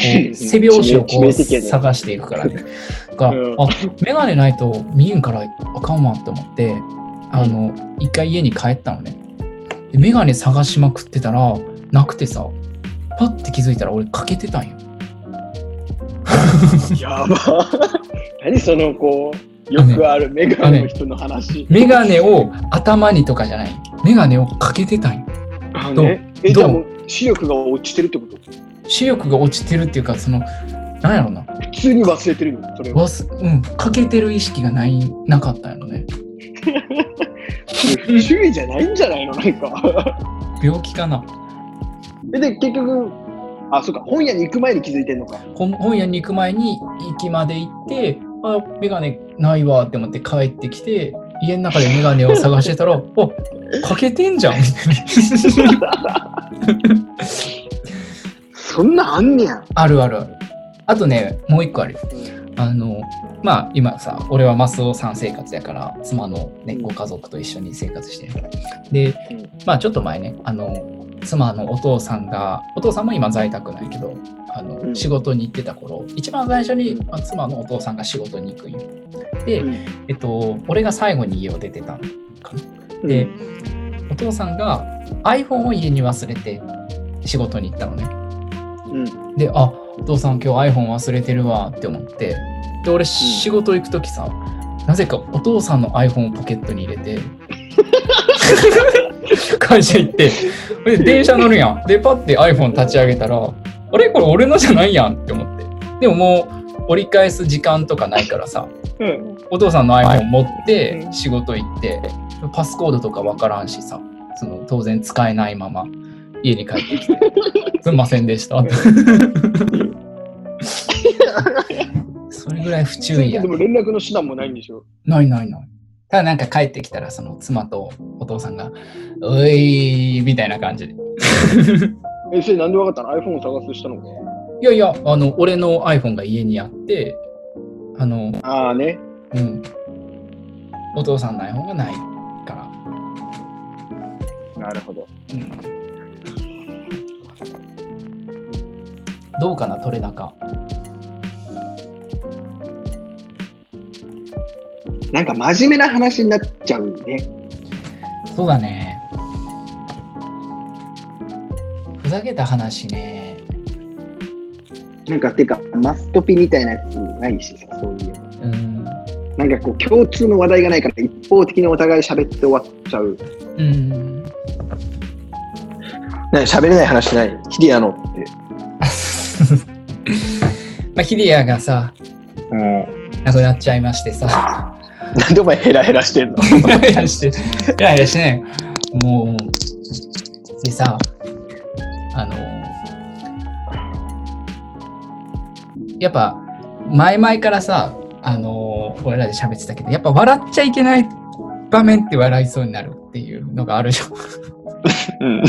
背拍子をこう探していくからね。だから、うん、あメガネないと見えんからあかんわって思って、あの一回家に帰ったのね。でメガネ探しまくってたらなくてさ、パッて気づいたら俺欠けてたんよ。やば。何そのこうよくあるメガネの人の話。メガネを頭にとかじゃない。メガネを欠けてたんよ。あね、えじゃあもう視力が落ちてるってこと？視力が落ちてるっていうか、そのなんやろうな、普通に忘れてるよそれは。忘うん欠けてる意識がないなかったよね。不注意じゃないんじゃないのなんか病気かな。でで結局あそうか本屋に行く前に気づいてんのか。本本屋に行く前に駅まで行ってあメガネないわって思って帰ってきて家の中でメガネを探してたらおかけてんじゃんそんなあんねや。あるあるある。あとね、もう一個あるよ。あのまあ今さ、俺はマスオさん生活やから妻の、ね、ご家族と一緒に生活してるから。で、まあちょっと前ね、あの妻のお父さんが、お父さんも今在宅なんやけど、あの、うん、仕事に行ってた頃、一番最初に、まあ、妻のお父さんが仕事に行くんよ。で、うん、えっと、俺が最後に家を出てたのかな。で、うん、お父さんが iPhone を家に忘れて仕事に行ったのね。うん、で、あ、お父さん今日 iPhone 忘れてるわって思って、で、俺仕事行くときさ、うん、なぜかお父さんの iPhone をポケットに入れて、会社行ってで電車乗るやん。でパッて iPhone 立ち上げたら、あれこれ俺のじゃないやんって思って。でももう折り返す時間とかないからさ、うん、お父さんの iPhone 持って仕事行って、うん、パスコードとかわからんしさ、その当然使えないまま家に帰ってきてすんませんでした。それぐらい不注意や、ね。でも連絡の手段もないんでしょ。ないないない。ただなんか帰ってきたらその妻とお父さんが「おい」みたいな感じでえ、それなんで分かったの？ iPhone を探すしたのか。いやいや、あの俺の iPhone が家にあって、あのああね、うん、お父さんの iPhone がないから。なるほど、うん、どうかな取れ高。なんか真面目な話になっちゃうね。そうだね。ふざけた話ね。なんかてかマストピみたいなやつないしさ、そういう。うん。なんかこう共通の話題がないから一方的にお互い喋って終わっちゃう。うん。ね、喋れない話ない？ヒディアのって。まあヒディアがさ、うん、亡くなっちゃいましてさ。なんでお前ヘラヘラしてんの？ヘラヘラしてヘラヘラしてね。もうでさ、あのやっぱ前々からさ、あの俺らで喋ってたけど、やっぱ笑っちゃいけない場面って笑いそうになるっていうのがあるじゃん。うん、もう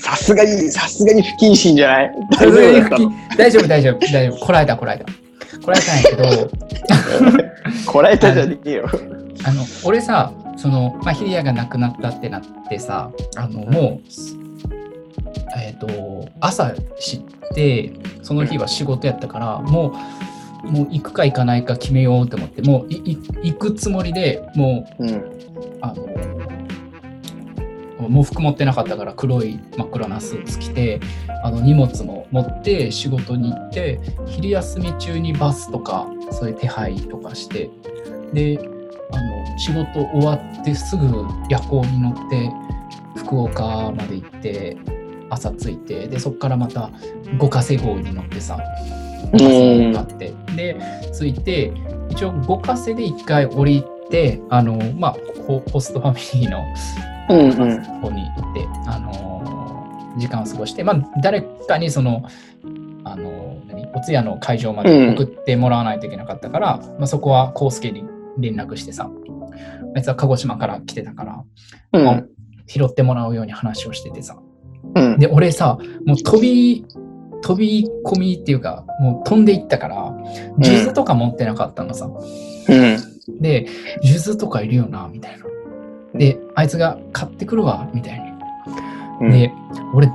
さすがにさすがに不謹慎じゃない？大丈夫大丈夫大丈夫大丈夫。こらえたこらえた。こらえたんやけどこらえたじゃねえよ。あの俺さ、その、まあ、ヒディアが亡くなったってなってさ、あのもう、えーと、朝知って、その日は仕事やったから、もう、もう行くか行かないか決めようと思って、もういい行くつもりで、もう、うん、あの喪服持ってなかったから黒い真っ黒なスーツ着て、あの荷物も持って仕事に行って、昼休み中にバスとかそういう手配とかして、であの仕事終わってすぐ夜行に乗って福岡まで行って朝着いて、でそこからまた五ヶ瀬号に乗ってさ、五ヶ瀬に乗ってで着いて、一応五ヶ瀬で一回降りて、あのまあホストファミリーの方に行って、うんうん、あの時間を過ごして、まあ、誰かにそのあのお通夜の会場まで送ってもらわないといけなかったから、うん、まあ、そこはコウスケに連絡してさ、あいつは鹿児島から来てたから、うん、まあ、拾ってもらうように話をしててさ、うん、で俺さ、もう飛び飛び込みっていうか、もう飛んでいったから数珠とか持ってなかったのさ、うん、で数珠とかいるよなみたいな、であいつが買ってくるわみたいな、で、うん、俺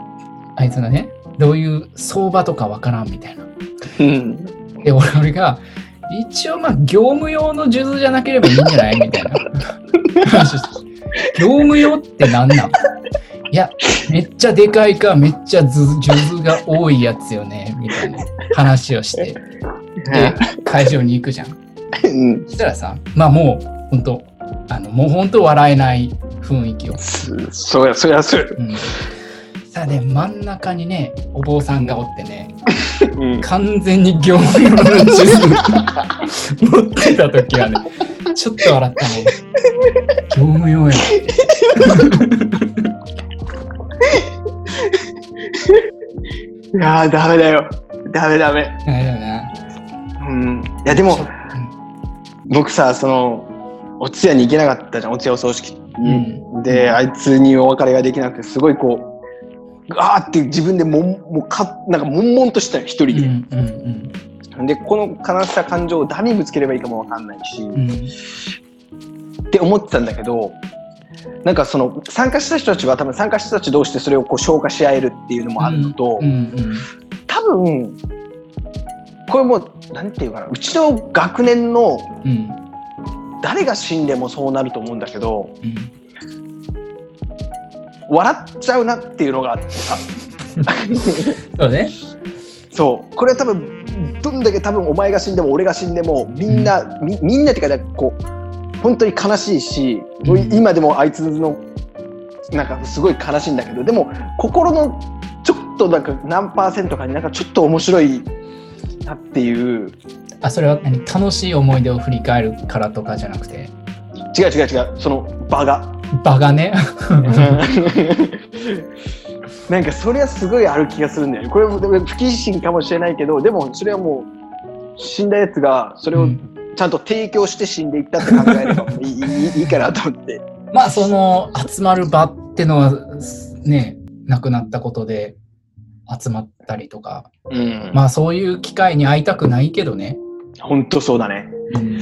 あいつがね、どういう相場とかわからんみたいな、うん、で俺が一応まあ業務用の数珠じゃなければいいんじゃないみたいな業務用ってなんなん？いや、めっちゃでかいか、めっちゃ数珠が多いやつよねみたいな話をして、で会場に行くじゃん、うん、そしたらさ、まあもうほんとあのもうほんと笑えない雰囲気を。そうやそうやそうや、うん、さあね、真ん中にねお坊さんがおってね、うん、完全に業務用の地図持ってた時はねちょっと笑ったね。業務用やいやーダメだよ、ダメダメダメだよな、うん、いやでも、うん、僕さ、そのお通夜に行けなかったじゃん、お通夜お葬式、うん、であいつにお別れができなくて、すごいこうガーって自分でもんもうかなんか悶々としたよ一人で、うんうんうん、でこの悲しさ感情を誰にぶつければいいかも分かんないし、うん、って思ってたんだけど、なんかその参加した人たちは多分参加した人たち同士でそれをこう消化し合えるっていうのもあるのと、うんうんうん、多分これもうなんていうかな、うちの学年の誰が死んでもそうなると思うんだけど、うん、笑っちゃうなっていうのがあってさそうね、そうこれは多分どんだけ多分お前が死んでも俺が死んでもみんな、うん、み, みんなっていうかこう本当に悲しいし、今でもあいつのなんかすごい悲しいんだけど、でも心のちょっとなんか何パーセントかになんかちょっと面白いなっていう。あ、それは何、楽しい思い出を振り返るからとかじゃなくて。違う違う違う、その場が。場がね。なんかそれはすごいある気がするんだよね。これも不謹慎かもしれないけど、でもそれはもう死んだやつがそれを、うん、ちゃんと提供して死んでいったって考えればいい, い, いいかなと思って。まあその集まる場ってのはね、亡くなったことで集まったりとか、うん、まあそういう機会に会いたくないけどね。ほんとそうだね。うん、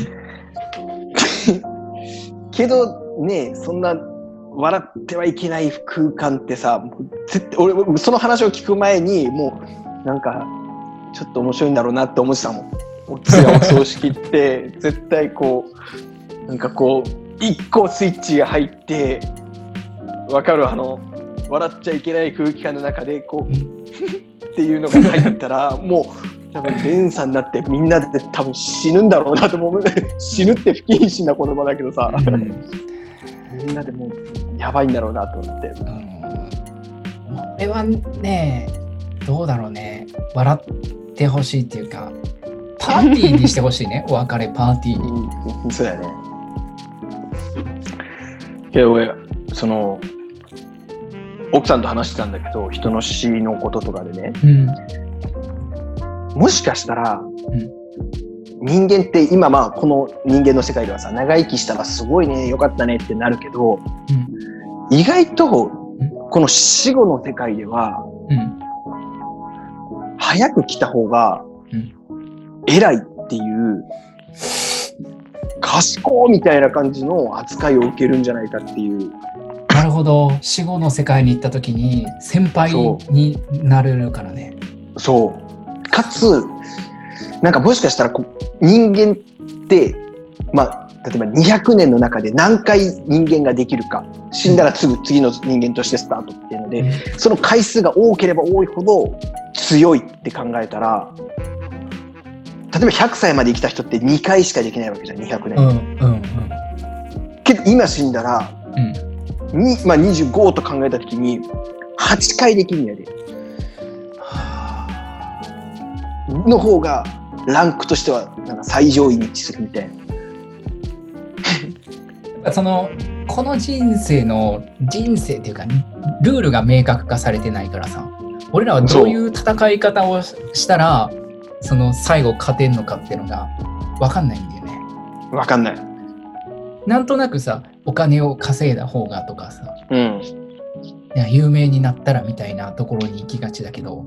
けどね、そんな笑ってはいけない空間ってさ、もう絶対俺その話を聞く前にもうなんかちょっと面白いんだろうなって思ってたもん。お通夜お葬式って絶対こうなんかこう一個スイッチが入って、わかる、あの笑っちゃいけない空気感の中でこうっていうのが入ったらもう多分連鎖になってみんなで多分死ぬんだろうなと思う死ぬって不謹慎な言葉だけどさ、うん、みんなでもうやばいんだろうなと思って、うん、これはねどうだろうね、笑ってほしいっていうかパーティーにしてほしいねお別れパーティーに、うん、そうだね。けど俺その奥さんと話してたんだけど、人の死のこととかでね、うん、もしかしたら、うん、人間って今まあこの人間の世界ではさ、長生きしたらすごいねよかったねってなるけど、うん、意外とこの死後の世界では、うん、早く来た方が、うん、偉いっていう賢いみたいな感じの扱いを受けるんじゃないかっていう。なるほど、死後の世界に行った時に先輩になれるからね。そう、かつなんかもしかしたらこう人間って、まあ、例えばにひゃくねんの中で何回人間ができるか、死んだらすぐ次の人間としてスタートっていうので、うん、その回数が多ければ多いほど強いって考えたら、例えばひゃくさいまで生きた人ってにかいしかできないわけじゃん、にひゃくねん、うんうんうん、けど今死んだら、うん、まあ、にじゅうごと考えた時にはちかいできるんやで、はの方がランクとしてはなんか最上位に位置するみたいなそのこの人生の人生っていうか、ね、ルールが明確化されてないからさ、俺らはどういう戦い方をしたらその最後勝てんのかっていうのが分かんないんだよね。分かんない。なんとなくさ、お金を稼いだ方がとかさ、うん、いや有名になったらみたいなところに行きがちだけど、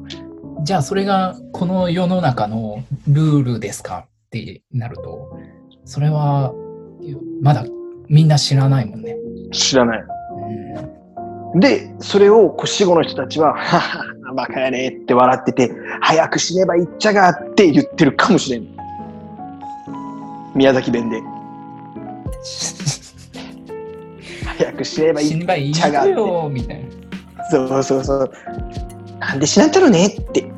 じゃあそれがこの世の中のルールですかってなると、それはまだみんな知らないもんね。知らない、うん、でそれを死後の人たちはバカやねって笑ってて、早く死ねばいっちゃがって言ってるかもしれん、宮崎弁で早く死ねばいっちゃがって、そうそうそう、なんで死なんだろうねって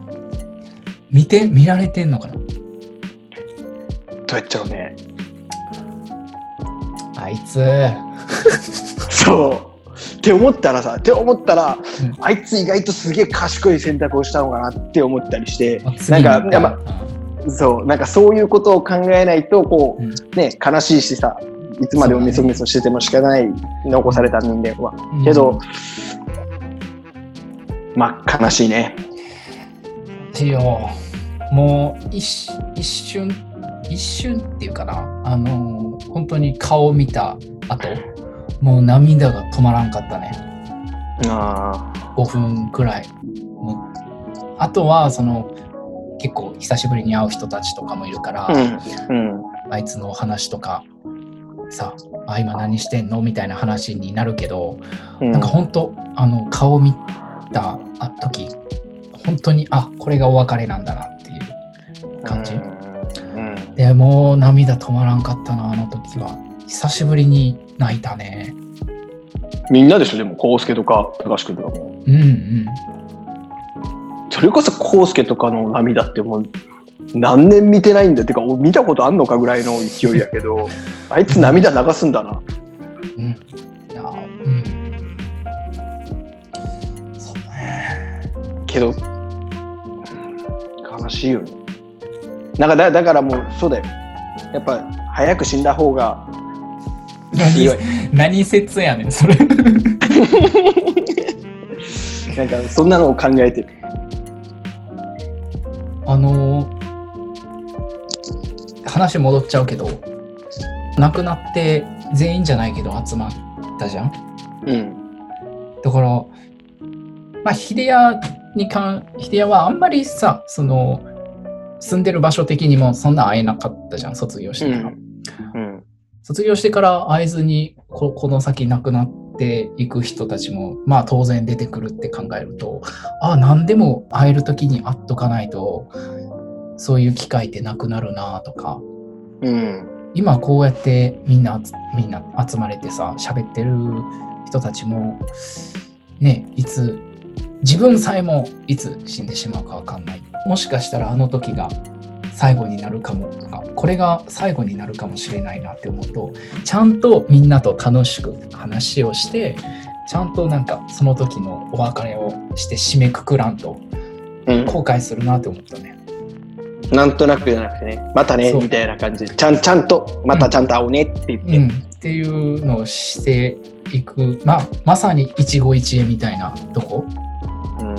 見て見られてんのかな、どうやっちゃうねあいつそうって思ったらさ、って思ったら、うん、あいつ意外とすげえ賢い選択をしたのかなって思ったりして、なんか、まあ、そう、なんかそういうことを考えないとこう、うん、ね、悲しいしさ、いつまでもメソメソしてても仕方ない、残された人間は、うん、けど、まあ悲しいね。てよ、もう一、一瞬、一瞬っていうかな、あのー、本当に顔を見た後、もう涙が止まらんかったね。ああ。ごふんくらい。あとはその結構久しぶりに会う人たちとかもいるから、うんうん、あいつの話とかさ、あ今何してんのみたいな話になるけど、うん、なんか本当あの顔を見た時本当にあこれがお別れなんだなっていう感じ、うんうん、でもう涙止まらんかったなあの時は。久しぶりに泣いたね。みんなでしょ。でもコウスケとか高橋君とかもうんうん、それこそ康介とかの涙ってもう何年見てないんだってか見たことあんのかぐらいの勢いやけどあいつ涙流すんだな。うん、うん、そうね。けど悲しいよね。なんか だ, だからもうそうだよ。やっぱ早く死んだ方がいい。何説やねんそれなんかそんなのを考えてる。あのー、話戻っちゃうけど、亡くなって全員じゃないけど集まったじゃん。うん。だから、まあ秀也に関秀也はあんまりさ、その住んでる場所的にもそんな会えなかったじゃん。卒業してから。うん。うん、卒業してから会えずに こ, この先亡くなっていく人たちもまあ当然出てくるって考えると、ああ何でも会える時に会っとかないとそういう機会ってなくなるなとか、うん、今こうやってみんなみんな集まれてさ喋ってる人たちもね、いつ自分さえもいつ死んでしまうかわかんない、もしかしたらあの時が最後になるかもとか、これが最後になるかもしれないなって思うと、ちゃんとみんなと楽しく話をして、ちゃんとなんかその時のお別れをして締めくくらんと後悔するなって思ったね。うん、なんとなくじゃなくてね、またねみたいな感じで、ちゃんちゃんとまたちゃんと会おうねって言って、うんうん、っていうのをしていく、まあまさに一期一会みたいなとこ。うん、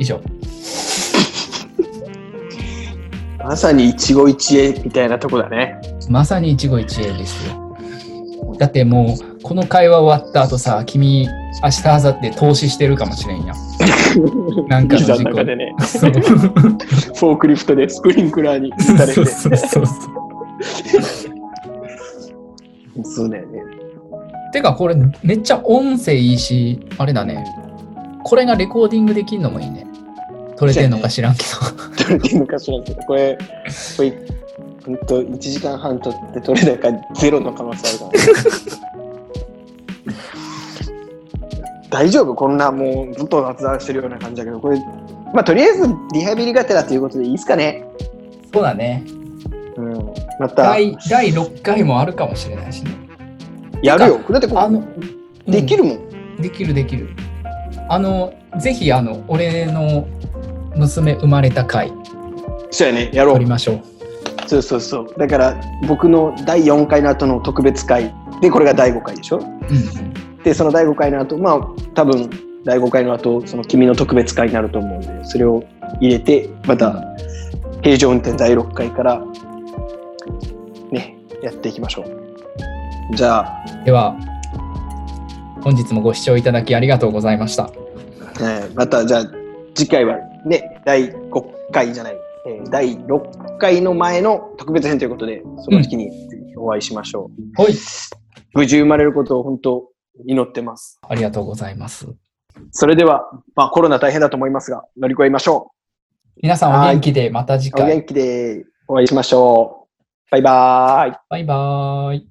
以上。まさに一期一会みたいなとこだね。まさに一期一会ですよ。だってもうこの会話終わった後さ、君明日明後日投資してるかもしれんやなんかの事故でねフォークリフトでスプリンクラーに打たれてそうそうそうそうそうだよね。てかこれめっちゃ音声いいしあれだね、これがレコーディングできるのもいいね。撮れてんのか知らんけど撮れてんのか知らんけどこれこれほんといちじかんはん撮って撮れないからゼロの可能性あるから大丈夫。こんなもうずっと雑談してるような感じだけど、これまあとりあえずリハビリがてらということでいいですかね。そうだね、うん、また 第, だいろっかいもあるかもしれないしね。やるよ。だってこあのできるもん、うん、できるできる。あのぜひあの俺の娘生まれた回、そうやね、やろう。撮りましょう。そうそうそう。だから僕のだいよんかいの後の特別回でこれがだいごかいでしょ、うん、でそのだいごかいの後まあ多分だいごかいの後その君の特別回になると思うんで、それを入れてまた平常運転だいろっかいからねやっていきましょう。じゃあでは本日もご視聴いただきありがとうございました。またじゃあ次回はねだいごかいじゃない、えー、だいろっかいの前の特別編ということでその時にぜひお会いしましょう、うん、はい。無事生まれることを本当祈ってます。ありがとうございます。それでは、まあ、コロナ大変だと思いますが乗り越えましょう。皆さんお元気でまた次回お元気でお会いしましょう。バイバーイ。バイバーイ。